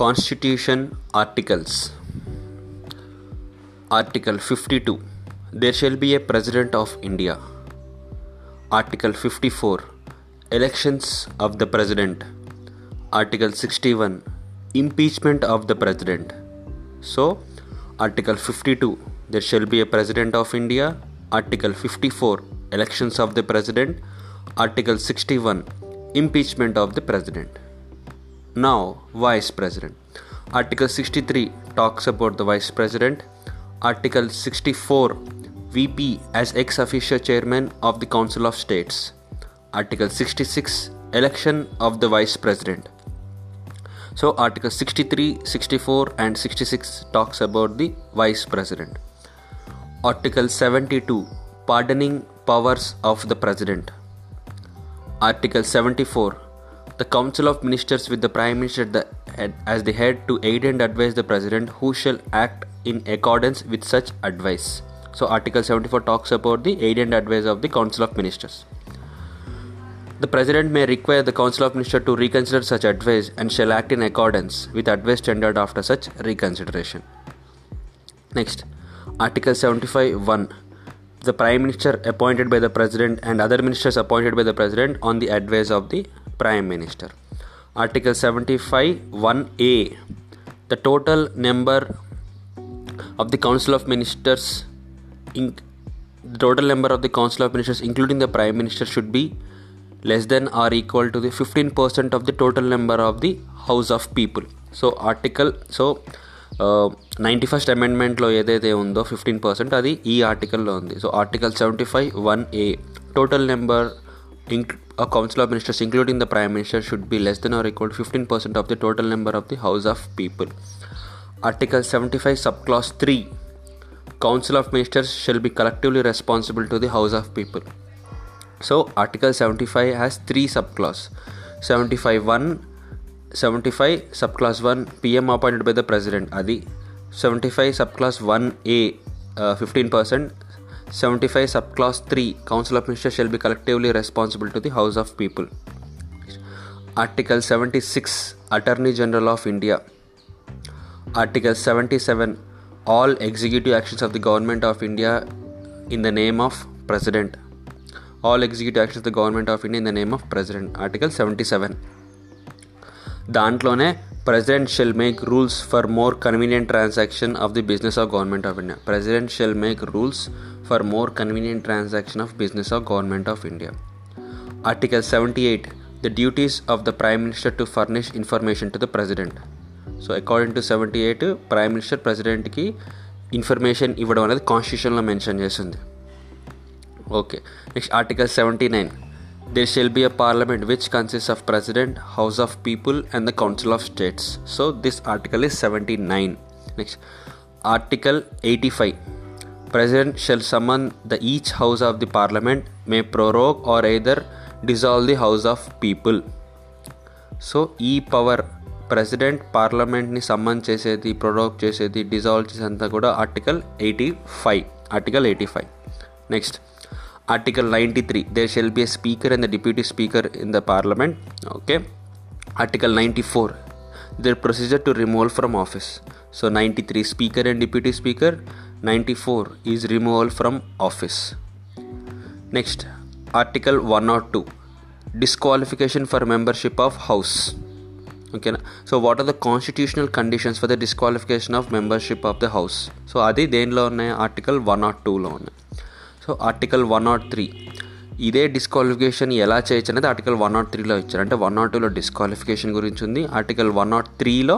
Constitution Articles. Article 52. There shall be a President of India. Article 54. Elections of the President. Article 61. Impeachment of the President. So, Article 52. There shall be a President of India. Article 54. Elections of the President. Article 61. Impeachment of the President. Now, Vice President. Article 63 talks about the Vice President. Article 64, VP as ex officio chairman of the Council of States. Article 66, election of the Vice President. So, Article 63, 64 and 66 talks about the Vice President. Article 72, pardoning powers of the President. Article 74, the Council of Ministers with the Prime Minister as the head to aid and advise the President who shall act in accordance with such advice. So Article 74 talks about the aid and advice of the Council of Ministers. The President may require the Council of Ministers to reconsider such advice and shall act in accordance with advice tendered after such reconsideration. Next, Article 75(1). The Prime Minister appointed by the President and other ministers appointed by the President on the advice of the Prime Minister. Article 75(1a). The total number of the Council of Ministers, including the Prime Minister, should be less than or equal to the 15% of the total number of the House of People. So Article 91st Amendment lo edaithe undo 15% adi ee article lo undi. So Article 75(1a), total number a Council of Ministers including the Prime Minister should be less than or equal to 15% of the total number of the House of People. Article 75 subclause 3, Council of Ministers shall be collectively responsible to the House of People. So Article 75 has 3 subclause: 75 subclause 1 PM appointed by the President adi, 75 subclause 1A 15%, 75 subclause 3 Council of Ministers shall be collectively responsible to the House of People. Article 76 Attorney General of India. Article 77 all executive actions of the Government of India in the name of President. Article 77 దాంట్లోనే President shall make rules for more convenient transaction of the business of Government of India. Article 78 the duties of the Prime Minister to furnish information to the President. So according to 78 prime minister ప్రెసిడెంట్కి information ఇవ్వడం అనేది కాన్స్టిట్యూషన్లో mention చేసింది. Okay, next article 79 there shall be a parliament which consist of president, house of people and the council of states. So this article is 79. Next article 85 president shall summon the each house of the parliament may prorogue or either dissolve the house of people. So ఈ power president పార్లమెంట్ని someone చేసేది, prorogue చేసేది, dissolve చేసేదంతా కూడా article 85. Next article 93 there shall be a speaker and the deputy speaker in the parliament. Okay, article 94 their procedure to removal from office. So 93 speaker and deputy speaker, 94 is removal from office. Next article 102 disqualification for membership of house. ఓకేనా, so what are the constitutional conditions for the disqualification of membership of the house. So అది దేనిలో ఉన్నాయి? Article 102లో ఉన్నాయి. So article 103 ఇదే disqualification ఎలా చేయొచ్చు అనేది article 103లో ఇచ్చారు. అంటే 102లో డిస్క్వాలిఫికేషన్ గురించి ఉంది, ఆర్టికల్ 103లో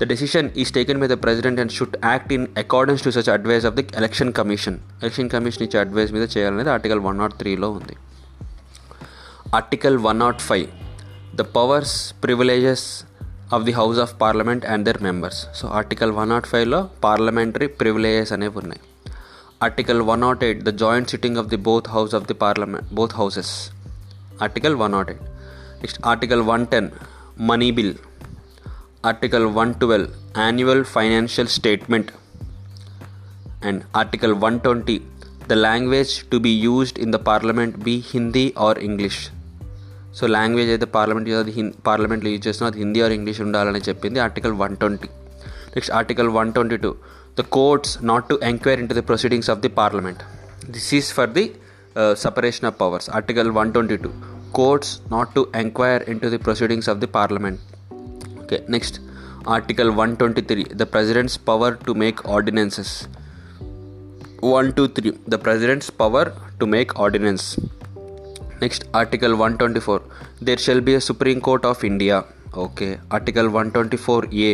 the decision is taken by the president and should act in accordance to such advice of the election commission. Election commission ఇచ్చే అడ్వైస్ మీద చేయాలనేది ఆర్టికల్ 103లో ఉంది. Article 105 the powers, privileges of the House of Parliament and their members. So Article 105 lo parliamentary privileges anevi unnai. Article 108 the joint sitting of the both houses. Article 108. Next Article 110 money bill. Article 112 annual financial statement. And Article 120 the language to be used in the Parliament be Hindi or English. So language అయితే పార్లమెంట్లో use చేస్తున్నా అది Hindi are English ఉండాలని చెప్పింది article 120. Next article 122, the courts not to enquire into the proceedings of the parliament, this is for the separation of powers. Article 122, courts not to enquire into the proceedings of the parliament. Okay, next article 123, the president's power to make ordinances. 123, the president's power to make ordinance. Next article 124, there shall be a supreme court of India. Okay, article 124A,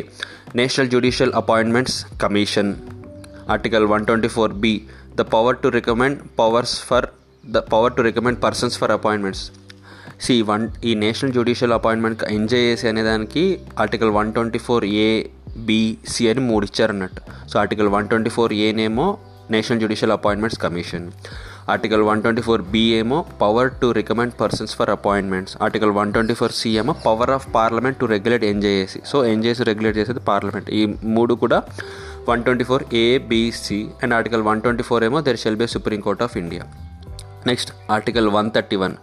National judicial appointments commission. Article 124B, the power to recommend persons for appointments. ఈ national judicial appointment NJAC అనేదానికి article 124A, B, C అని మూడు ఇచ్చారన్నట్టు. So article 124Aనేమో national judicial appointments commission, article 124B ఏమో power to recommend persons for appointments, article 124C ఏమో power of parliament to regulate NJAC. So NJAC regulate చేసేది parliament. ఈ మూడు కూడా 124A, B, C, and article 124 ఏమో there shall be a supreme court of India. Next article 131,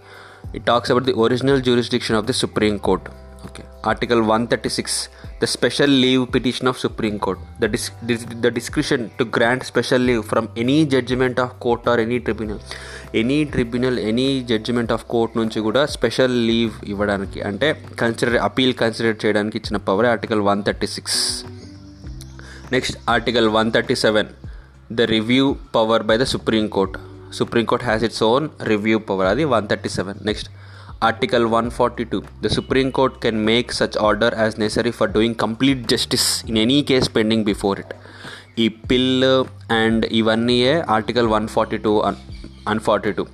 it talks about the original jurisdiction of the supreme court. Okay, article 136, the special leave petition of Supreme Court, the discretion to grant special leave from any judgment of court or any tribunal any judgment of court nunchi kuda special leave ivvadaniki ante appeal consider cheyadaniki ichina power article 136. next Article 137, the review power by the Supreme Court has its own review power, adi 137. next Article 142, the Supreme Court can make such order as necessary for doing complete justice in any case pending before it. ఈ PIL and ఇవన్నీయే article 142.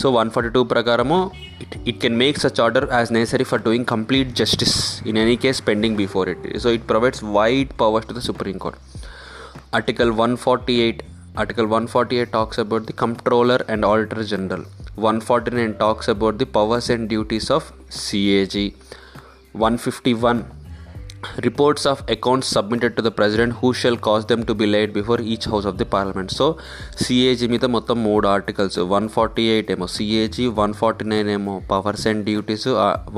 So 142 ప్రకారము it can make such order as necessary for doing complete justice in any case pending before it. So it provides wide powers to the supreme court. Article 148 talks about the Comptroller and Auditor General. 149 talks about the powers and duties of CAG. 151, reports of accounts submitted to the President who shall cause them to be laid before each house of the Parliament. So CAG మీద మొత్తం 3 articles, 148 ఏమో CAG, 149 ఏమో powers and duties,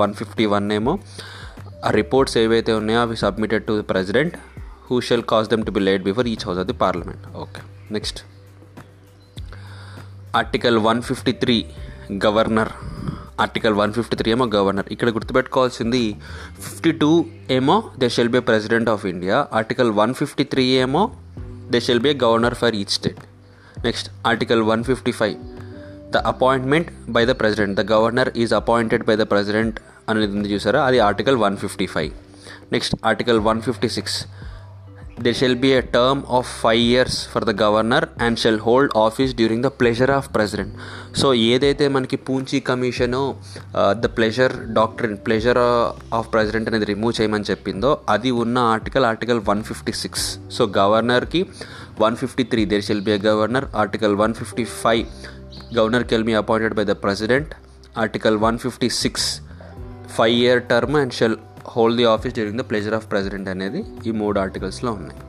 151 ఏమో ఆ reports ఏవైతే ఉన్నాయో అవి submitted to the president who shall cause them to be laid before each house of the Parliament. Okay. Next article 153, governor. Article 153 ఏమో గవర్నర్. ఇక్కడ గుర్తుపెట్టుకోవాల్సింది 52 ఏమో they shall be president of India, article 153 ఏమో they shall be governor for each state. Next article 155, the appointment by the president, the governor is appointed by the president అనేది ఉంది చూసారా, అది article 155. Next article 156, there shall be a term of 5 years for the governor and shall hold office during the pleasure of president. So ఏదైతే మనకి Punchhi commission the pleasure doctrine, pleasure of president అనేది remove చేయమని చెప్పిందో అది ఉన్న article 156. So గవర్నర్కి 153 there shall be a governor, article 155 governor shall be appointed by the president, article 156 5-year term and shall hold the office during the pleasure of president అనేది ఈ 3 ఆర్టికల్స్లో ఉన్నాయి.